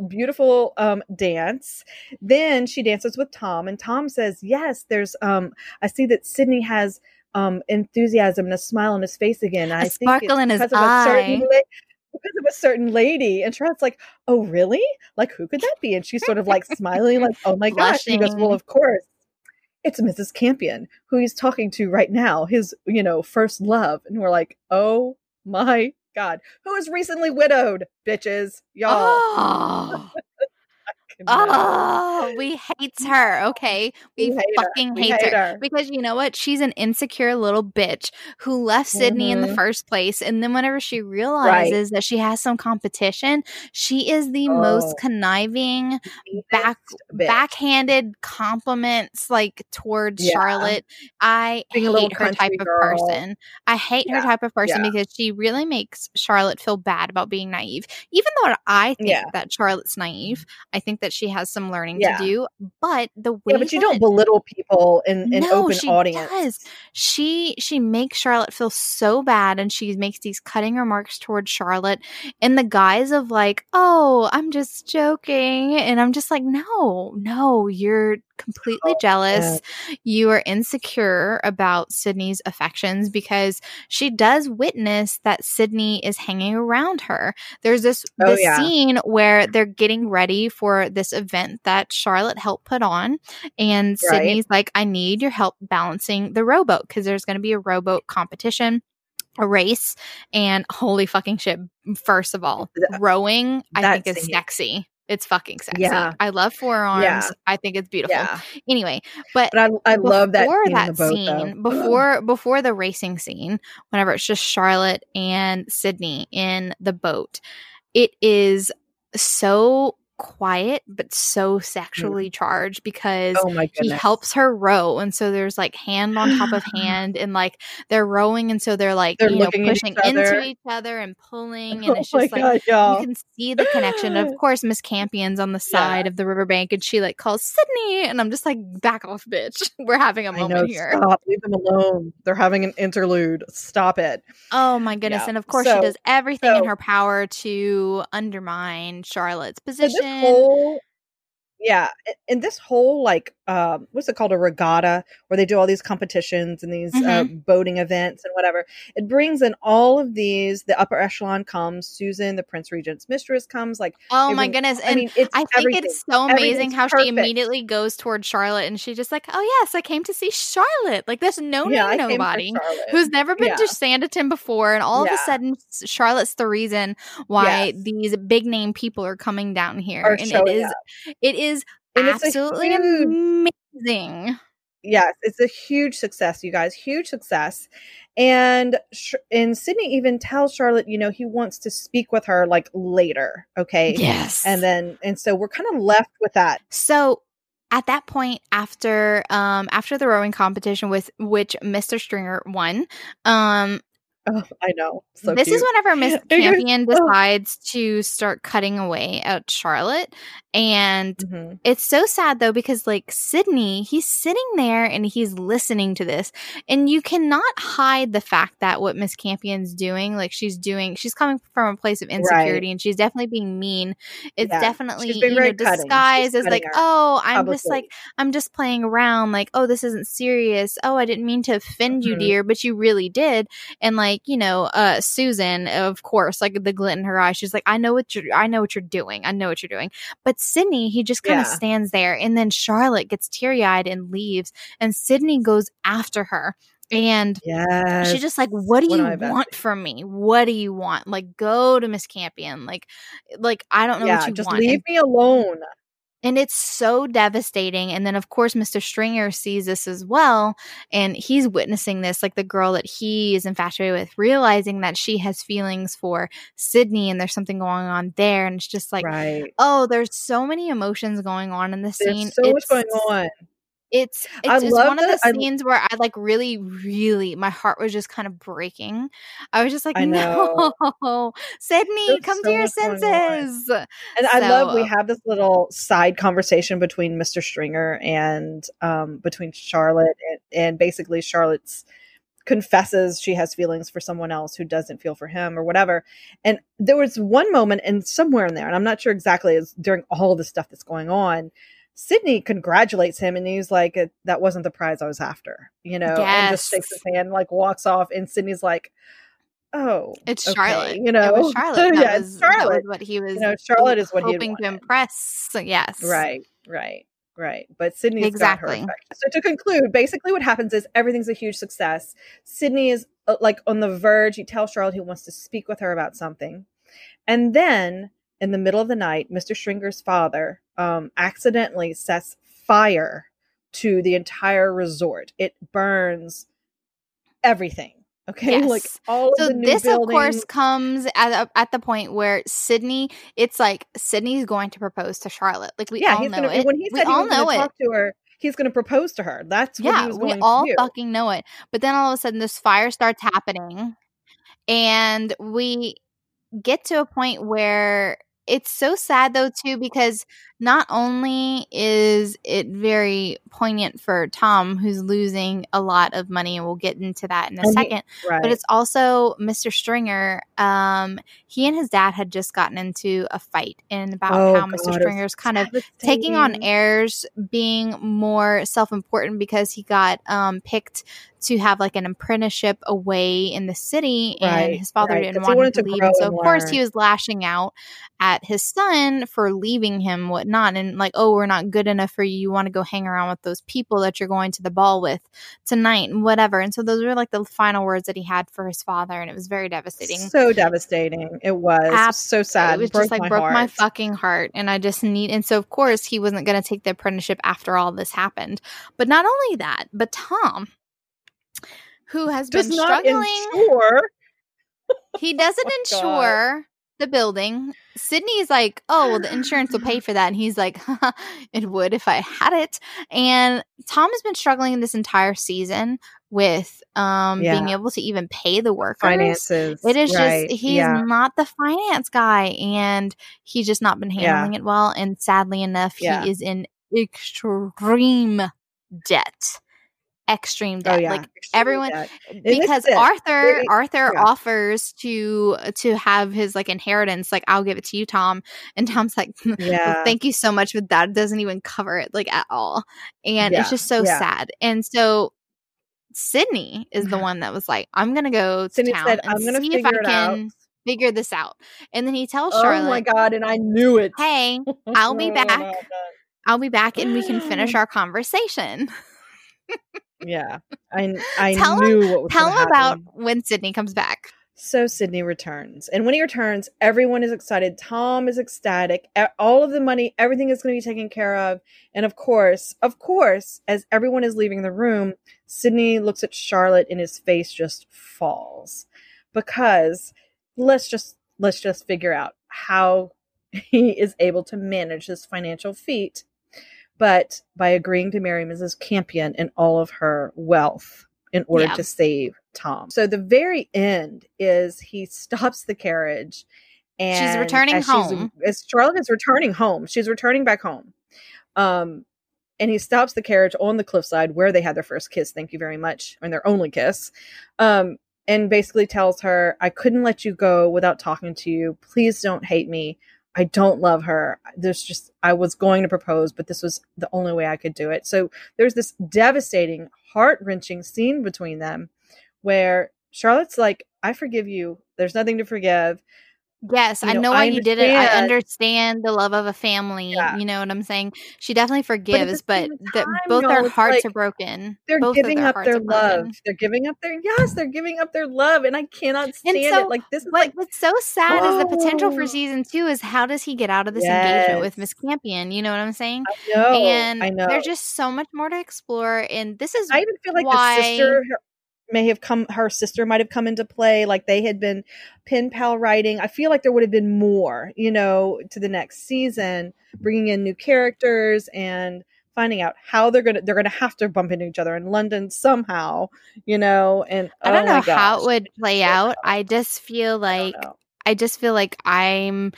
dance, then she dances with Tom, and Tom says, yes, there's I see that Sydney has enthusiasm and a smile on his face again. I think sparkle in his eye. Because of a certain lady. And Charlotte's like, oh, really? Like, who could that be? And she's sort of like smiling, like, oh my gosh. And he goes, well, of course. It's Mrs. Campion, who he's talking to right now, his, first love. And we're like, oh my God, who is recently widowed, bitches, y'all. We hate her, okay? We hate her. Because you know what? She's an insecure little bitch who left Sydney in the first place. And then whenever she realizes that she has some competition, she is the most conniving, backhanded compliments like towards Charlotte. I hate her type of person because she really makes Charlotte feel bad about being naive. Even though I think that Charlotte's naive, I think that she has some learning to do, but the way but you don't belittle people in open audience. Does. She makes Charlotte feel so bad, and she makes these cutting remarks towards Charlotte in the guise of like, "Oh, I'm just joking," and I'm just like, "No, you're completely jealous. Yeah. You are insecure about Sydney's affections because she does witness that Sydney is hanging around her." There's this scene where they're getting ready for this event that Charlotte helped put on, and Sydney's like, I need your help balancing the rowboat because there's going to be a rowboat competition. A race, and holy fucking shit. First of all, rowing, I think is sexy. It's fucking sexy. Yeah. I love forearms. Yeah. I think it's beautiful. Yeah. Anyway, but I love that scene. Before the racing scene, whenever it's just Charlotte and Sydney in the boat, it is so quiet but so sexually charged because he helps her row, and so there's like hand on top of hand, and like they're rowing, and so they're like pushing into each other and pulling, and it's just like you can see the connection. Of course, Miss Campion's on the side of the riverbank, and she like calls Sydney, and I'm just like, back off, bitch, we're having a moment here. Stop. Leave them alone, they're having an interlude, stop it. Oh my goodness. And of course she does everything in her power to undermine Charlotte's position. This whole Yeah. And this whole, like, what's it called? A regatta, where they do all these competitions and these boating events and whatever. It brings in all of these. The upper echelon comes. Susan, the Prince Regent's mistress, comes. Like, oh my goodness. And I mean, I think it's so amazing how she immediately goes towards Charlotte, and she's just like, oh yes, I came to see Charlotte. Like, there's nobody who's never been to Sanditon before. And all of a sudden, Charlotte's the reason why these big name people are coming down here. It is absolutely amazing. Yes, it's a huge success, you guys. Huge success. And Sydney even tells Charlotte, you know, he wants to speak with her, like, later. Okay. Yes. And so we're kind of left with that. So at that point, after the rowing competition, with which Mr. Stringer won, oh, I know. So this is whenever Miss Campion decides to start cutting away at Charlotte. And it's so sad, though, because, like, Sydney, he's sitting there and he's listening to this. And you cannot hide the fact that what Miss Campion's doing, like, she's coming from a place of insecurity, and she's definitely being mean. It's definitely, you know, disguised as, like, oh, I'm just playing around. Like, oh, this isn't serious. Oh, I didn't mean to offend you, dear, but you really did. And, like, you know, Susan, of course, like, the glint in her eye, she's like, I know what you're doing. But Sydney, he just kind of stands there, and then Charlotte gets teary-eyed and leaves, and Sydney goes after her. And she's just like, what do you want from me? What do you want? Like, go to Miss Campion. Like, I don't know what you want. Just leave me alone. And it's so devastating. And then, of course, Mr. Stringer sees this as well. And he's witnessing this, like, the girl that he is infatuated with, realizing that she has feelings for Sydney and there's something going on there. And it's just like, oh, there's so many emotions going on in this scene. There's so much going on. It's one of the scenes where I, like, really, really, my heart was just kind of breaking. I was just like, no, Sydney, come to your senses. And I love, we have this little side conversation between Mr. Stringer and between Charlotte, and basically Charlotte's confesses she has feelings for someone else who doesn't feel for him or whatever. And there was one moment, and somewhere in there, and I'm not sure exactly, it's during all the stuff that's going on, Sydney congratulates him, and he's like, that wasn't the prize I was after, you know, and just shakes his hand, like, walks off. And Sydney's like, oh, it's okay. Charlotte, you know, it was Charlotte. That was what he was, you know, Charlotte is what he hoping to impress. Yes. Right. But Sydney's got her effect. So to conclude, basically what happens is everything's a huge success. Sydney is like on the verge. He tells Charlotte he wants to speak with her about something. And then in the middle of the night, Mr. Stringer's father accidentally sets fire to the entire resort. It burns everything. Okay, yes. Like all so of the new this, buildings. Of course, comes at the point where Sydney. It's like Sydney's going to propose to Charlotte. Like we all know it. When he said he was going to talk to her, he's going to propose to her. That's what he was going to do. We all fucking know it. But then all of a sudden, this fire starts happening, and we get to a point where. It's so sad, though, too, because not only is it very poignant for Tom, who's losing a lot of money, and we'll get into that in a second, but it's also Mr. Stringer. He and his dad had just gotten into a fight, and about how Mr. Stringer's kind of taking on airs, being more self-important because he got picked to have, like, an apprenticeship away in the city, and his father didn't want him to leave. And so, of course, he was lashing out at his son for leaving him, whatnot, and like, oh, we're not good enough for you. You want to go hang around with those people that you're going to the ball with tonight and whatever. And so those were, like, the final words that he had for his father, and it was very devastating. So devastating. It was so sad. It was just like broke my fucking heart. And I just and so, of course, he wasn't going to take the apprenticeship after all this happened. But not only that, but Tom, who has been struggling. He doesn't insure the building. Sydney's like, oh, well, the insurance will pay for that. And he's like, it would if I had it. And Tom has been struggling this entire season with being able to even pay the workers. Finances. It is just, he's not the finance guy. And he's just not been handling it well. And sadly enough, he is in extreme debt. extreme debt. Oh, yeah. Like extreme everyone debt. Because Arthur yeah. offers to have his like inheritance, like, I'll give it to you, Tom. And Tom's like, well, thank you so much, but that doesn't even cover it like at all. And it's just so sad. And so Sydney is the one that was like, I'm gonna go to Sydney town said, and I'm gonna see if I can figure this out. And then he tells Charlotte, oh my God, and I knew it. Hey, I'll be back. I'll be back and we can finish our conversation. Yeah. I knew what was going to happen. Tell him about when Sydney comes back. So Sydney returns. And when he returns, everyone is excited. Tom is ecstatic. All of the money, everything is going to be taken care of. And of course, as everyone is leaving the room, Sydney looks at Charlotte and his face just falls. Because let's just figure out how he is able to manage his financial feat, but by agreeing to marry Mrs. Campion and all of her wealth in order to save Tom. So the very end is he stops the carriage and she's returning home. As Charlotte is returning home, she's returning back home. And he stops the carriage on the cliffside where they had their first kiss. Thank you very much. And their only kiss. And basically tells her, I couldn't let you go without talking to you. Please don't hate me. I don't love her. I was going to propose, but this was the only way I could do it. So there's this devastating, heart-wrenching scene between them where Charlotte's like, I forgive you. There's nothing to forgive. Yes, I know why you did it. I understand the love of a family. Yeah. You know what I'm saying? She definitely forgives, but both their hearts are broken. They're giving up their love. They're giving up their they're giving up their love, and I cannot stand it. Like this is what's so sad is the potential for season 2 is how does he get out of this engagement with Miss Campion? You know what I'm saying? I know, and there's just so much more to explore. And this is I even feel like the sister. Her sister might have come into play, like they had been pen pal writing. I feel like there would have been more, to the next season, bringing in new characters and finding out how they're gonna have to bump into each other in London somehow, and I don't know how it would play out. I just feel like I'm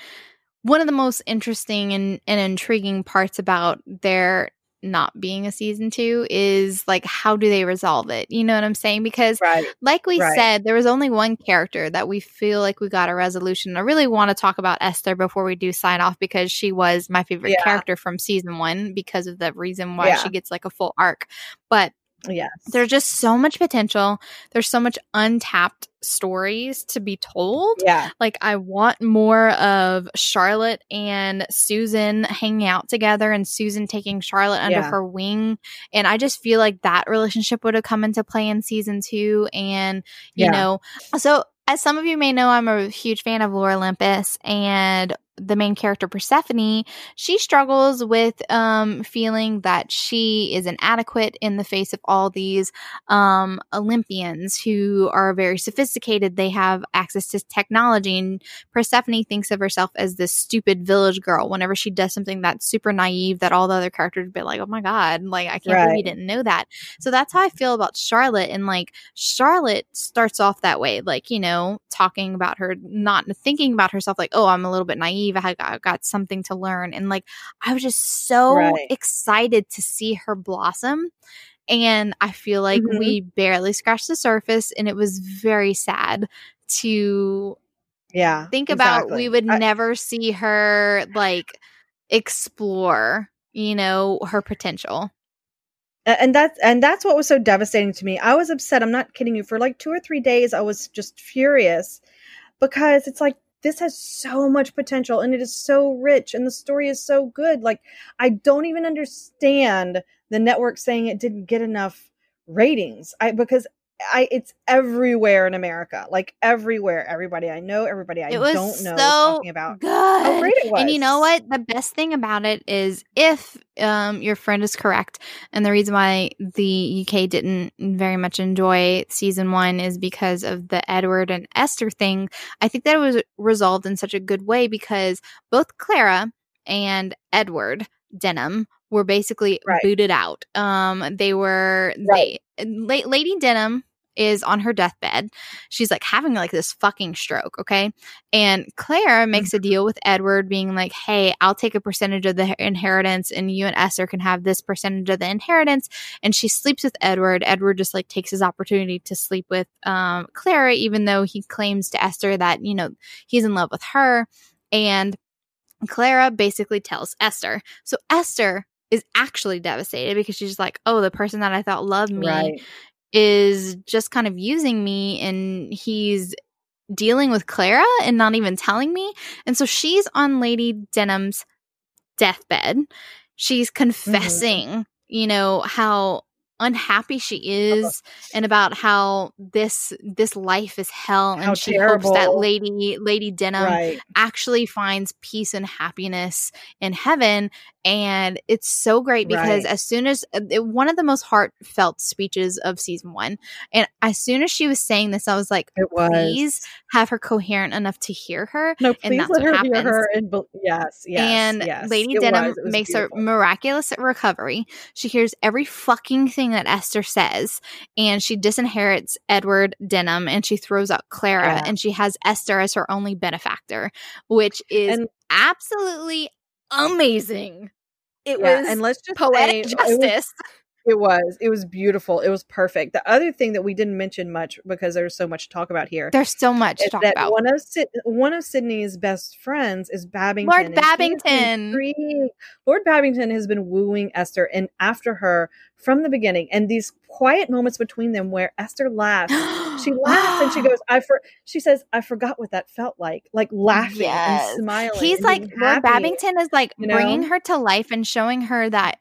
one of the most interesting and intriguing parts about their not being a season 2 is like, how do they resolve it? You know what I'm saying? Because like we said, there was only one character that we feel like we got a resolution. I really want to talk about Esther before we do sign off, because she was my favorite character from season 1 because of the reason why she gets like a full arc. But there's just so much potential. There's so much untapped stories to be told. Yeah. Like, I want more of Charlotte and Susan hanging out together and Susan taking Charlotte under her wing. And I just feel like that relationship would have come into play in season 2. And, you know, so as some of you may know, I'm a huge fan of Lore Olympus, and the main character Persephone, she struggles with feeling that she is inadequate in the face of all these Olympians who are very sophisticated. They have access to technology, and Persephone thinks of herself as this stupid village girl whenever she does something that's super naive that all the other characters would be like, oh my God, like, I can't believe you didn't know that. So that's how I feel about Charlotte. And like, Charlotte starts off that way, like, talking about her, not thinking about herself like, oh, I'm a little bit naive. I got something to learn. And like, I was just so excited to see her blossom. And I feel like we barely scratched the surface, and it was very sad to think about. We would never see her like explore, her potential. And that's what was so devastating to me. I was upset. I'm not kidding you. For like 2 or 3 days, I was just furious because it's like, this has so much potential, and it is so rich, and the story is so good. Like, I don't even understand the network saying it didn't get enough ratings. Because it's everywhere in America, like everywhere. Everybody I know, everybody I don't know is talking about how great it was. And you know what? The best thing about it is if your friend is correct, and the reason why the UK didn't very much enjoy season 1 is because of the Edward and Esther thing. I think that it was resolved in such a good way because both Clara and Edward Denham were basically booted out. They were Lady Denham is on her deathbed. She's like having like this fucking stroke, okay? And Claire makes a deal with Edward being like, hey, I'll take a percentage of the inheritance and you and Esther can have this percentage of the inheritance. And she sleeps with Edward. Edward just like takes his opportunity to sleep with Clara, even though he claims to Esther that, you know, he's in love with her. And Clara basically tells Esther. So Esther is actually devastated because she's like, oh, the person that I thought loved me is just kind of using me, and he's dealing with Clara and not even telling me. And so she's on Lady Denham's deathbed. She's confessing, you know, how unhappy she is and about how this life is hell, and she hopes that Lady Denham actually finds peace and happiness in heaven. And it's so great because as soon as one of the most heartfelt speeches of season one, and as soon as she was saying this, I was like, please have her coherent enough to hear her. No, please, and that's let what her happens. Hear her. And yes. And Lady Denham was makes beautiful. A miraculous recovery. She hears every fucking thing that Esther says, and she disinherits Edward Denham, and she throws out Clara, and she has Esther as her only benefactor, which is absolutely amazing. It was, and let's just poetic justice. It was beautiful. It was perfect. The other thing that we didn't mention much because there's so much to talk about here. There's so much to talk about. One of Sydney's best friends is Babington. Lord Babington. Lord Babington has been wooing Esther and after her from the beginning. And these quiet moments between them where Esther laughs. She laughs and she goes, she says, I forgot what that felt like. Like laughing and smiling. He's like, Lord Babington is like bringing her to life and showing her that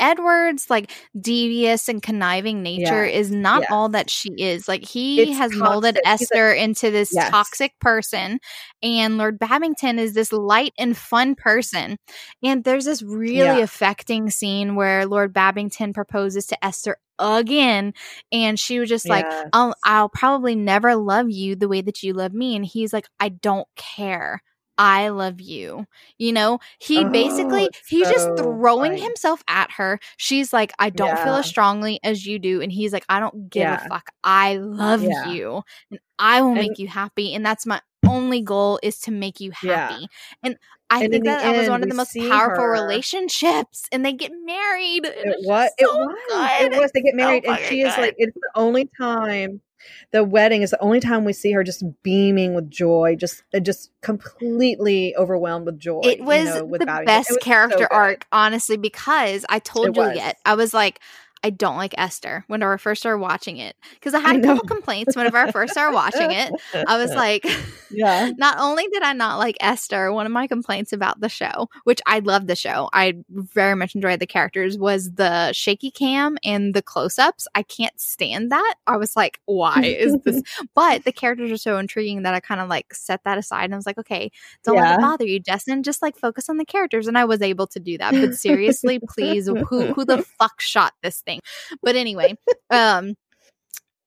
Edward's like devious and conniving nature is not all that she is. Like it's has toxic. Molded Esther into this toxic person. And Lord Babington is this light and fun person. And there's this really affecting scene where Lord Babington proposes to Esther again, and she was just like, I'll probably never love you the way that you love me. And he's like, I don't care, I love you. You know, he's just throwing himself at her. She's like, I don't feel as strongly as you do. And he's like, I don't give a fuck. I love you, and I will make you happy. And that's my only goal, is to make you happy. And I think that was one of the most powerful relationships, and they get married. They get married, and she is like, it's the only time. The wedding is the only time we see her just beaming with joy, just completely overwhelmed with joy. It was the best character arc, honestly, because I told Juliet, I was like, I don't like Esther whenever I first started watching it, because I had a couple complaints whenever I first started watching it. I was like, not only did I not like Esther, one of my complaints about the show, which I love the show, I very much enjoyed the characters, was the shaky cam and the close-ups. I can't stand that. I was like, why is this? But the characters are so intriguing that I kind of like set that aside, and I was like, okay, don't let it bother you, Justin. Just like focus on the characters. And I was able to do that. But seriously, please, who the fuck shot this thing? But anyway,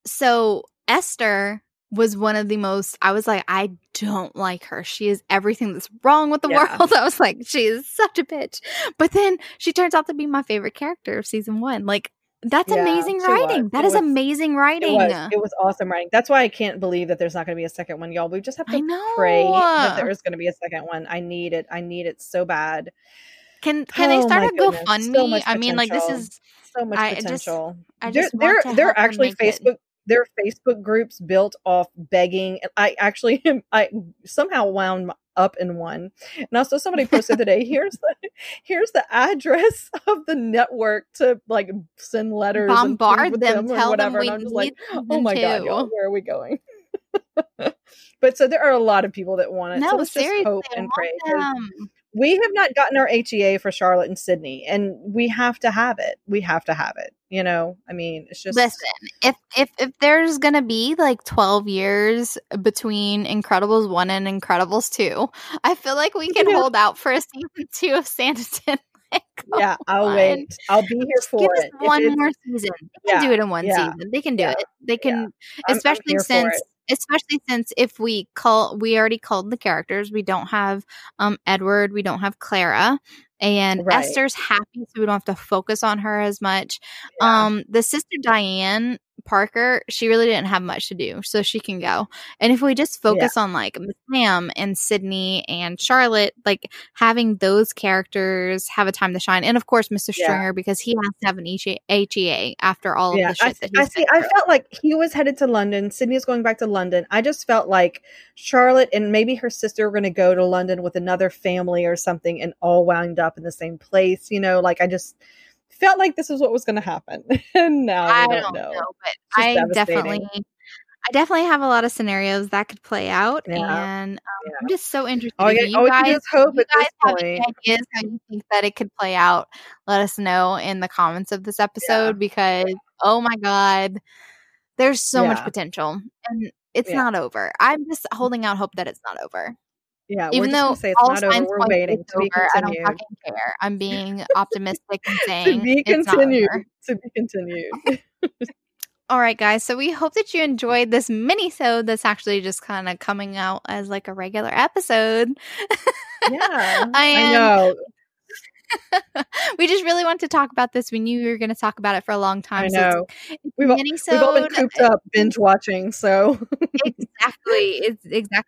so Esther was one of the most, I was like, I don't like her. She is everything that's wrong with the world. I was like, she is such a bitch. But then she turns out to be my favorite character of season one. Like, that's amazing writing. Was. That it is was, amazing writing. It was awesome writing. That's why I can't believe that there's not going to be a second one, y'all. We just have to pray that there's going to be a second one. I need it. I need it so bad. Can they start a GoFundMe? So I mean, like, this is so much potential. There are actually Facebook. There are Facebook groups built off begging. I actually somehow wound up in one, and also somebody posted today, here's the address of the network to like send letters, bombard and them tell whatever. Them we need like, oh my god, y'all, where are we going? But so there are a lot of people that want it. No, so let's just hope and pray. We have not gotten our HEA for Charlotte and Sydney, and we have to have it. We have to have it. You know, I mean, it's just listen. If there's gonna be like 12 years between Incredibles 1 and Incredibles 2, I feel like we can hold out for a season 2 of Sanditon. Like, I'll wait. I'll be here just for it. One more season. They can do it in one season. They can do it. They can, especially since. Especially since if we already culled the characters. We don't have Edward. We don't have Clara. And Esther's happy, so we don't have to focus on her as much. The sister Diane Parker, she really didn't have much to do, so she can go. And if we just focus on like Miss Lamb and Sydney and Charlotte, like having those characters have a time to shine, and of course Mr. Stringer because he has to have an HEA after all of the shit that he's been through. I felt like he was headed to London. Sydney was going back to London. I just felt like Charlotte and maybe her sister were going to go to London with another family or something, and all wound up in the same place. You know, like I just felt like this is what was going to happen. And now I don't know, but I definitely have a lot of scenarios that could play out. And I'm just so interested. You guys have ideas how you think that it could play out? Let us know in the comments of this episode, because, oh my God, there's so much potential, and it's not over. I'm just holding out hope that it's not over. Yeah, even though it's not over, we're waiting to be continued. I don't fucking care. I'm being optimistic and saying to be continued. All right, guys. So we hope that you enjoyed this mini-sode that's actually just kind of coming out as like a regular episode. Yeah, I know. We just really want to talk about this. We knew we were going to talk about it for a long time. I know. We've all been cooped up binge watching, so exactly.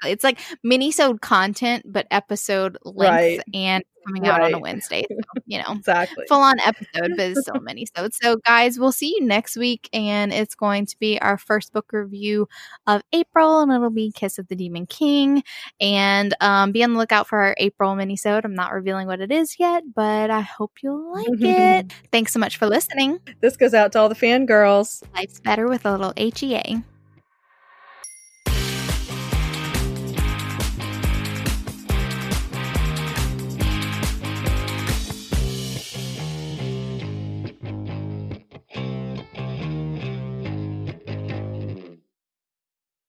It's like mini-sode content, but episode length, and coming out on a Wednesday. So, you know, exactly full-on episode, but it's still mini-sode. So, guys, we'll see you next week, and it's going to be our first book review of April, and it'll be Kiss of the Demon King. And be on the lookout for our April mini-sode. I'm not revealing what it is yet, but I hope you'll like it. Thanks so much for listening. This goes out to all the fangirls. Life's better with a little HEA.